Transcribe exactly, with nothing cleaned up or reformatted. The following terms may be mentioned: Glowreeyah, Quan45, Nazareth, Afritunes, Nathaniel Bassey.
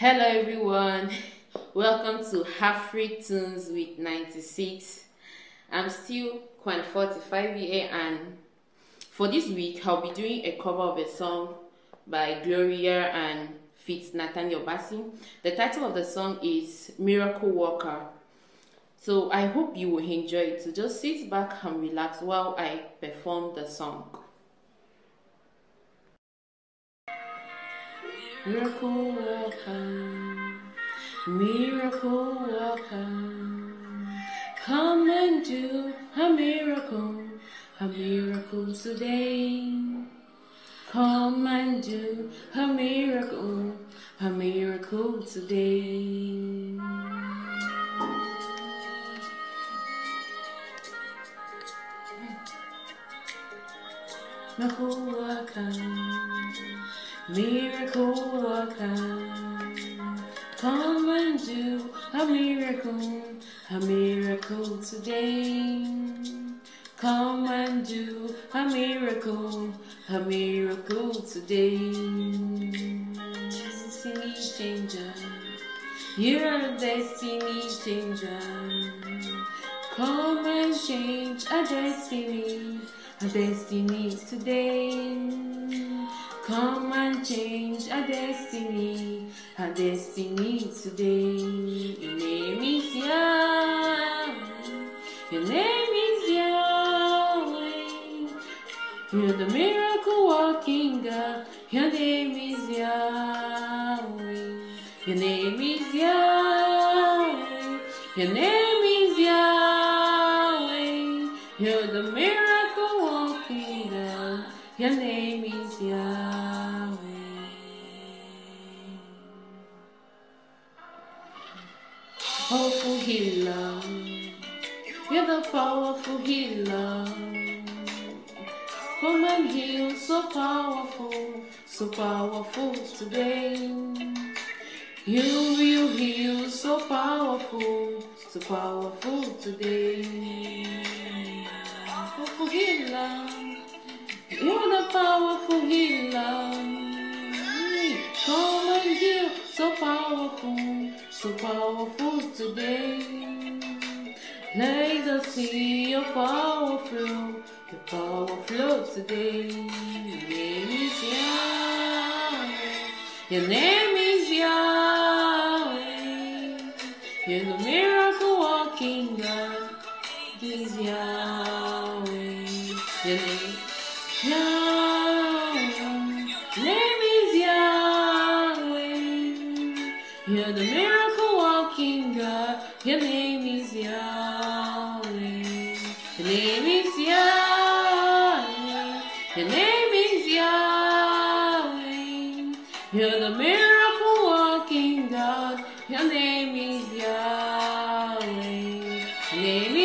Hello everyone, welcome to Afritunes with ninety-six. I'm still Quan forty-five here, and for this week I'll be doing a cover of a song by Glowreeyah and feat Nathaniel Bassey. The title of the song is Miracle Worker. So I hope you will enjoy it. So just sit back and relax while I perform the song. Miracle Worker, Miracle Worker, come and do a miracle, a miracle today. Come and do a miracle, a miracle today. Miracle Worker, Miracle Worker, come and do a miracle, a miracle today. Come and do a miracle, a miracle today. Destiny changer, you're a destiny changer. Come and change a destiny, a destiny today. Come and change our destiny, our destiny today. Your name is Yahweh, your name is Yahweh. You're the miracle walking God, your name is Yahweh. Your name is Yahweh, your name is Yahweh. You're the miracle walking God, your name is Yahweh. Powerful healer, you're the powerful healer. Come and heal, so powerful, so powerful today. You will heal, so powerful, so powerful today. Powerful healer, you're the powerful healer. Come and heal, so powerful, so powerful today. Let us see your power flow, your power flow today. Your name is Yahweh, your name is Yahweh. You're the miracle walking God, is Yahweh. Your name is Yahweh, your name is Yahweh. You're the miracle God, your name is Yahweh. Your name is Yahweh. Your name is Yahweh. You're the miracle walking God. Your name is Yahweh. Your name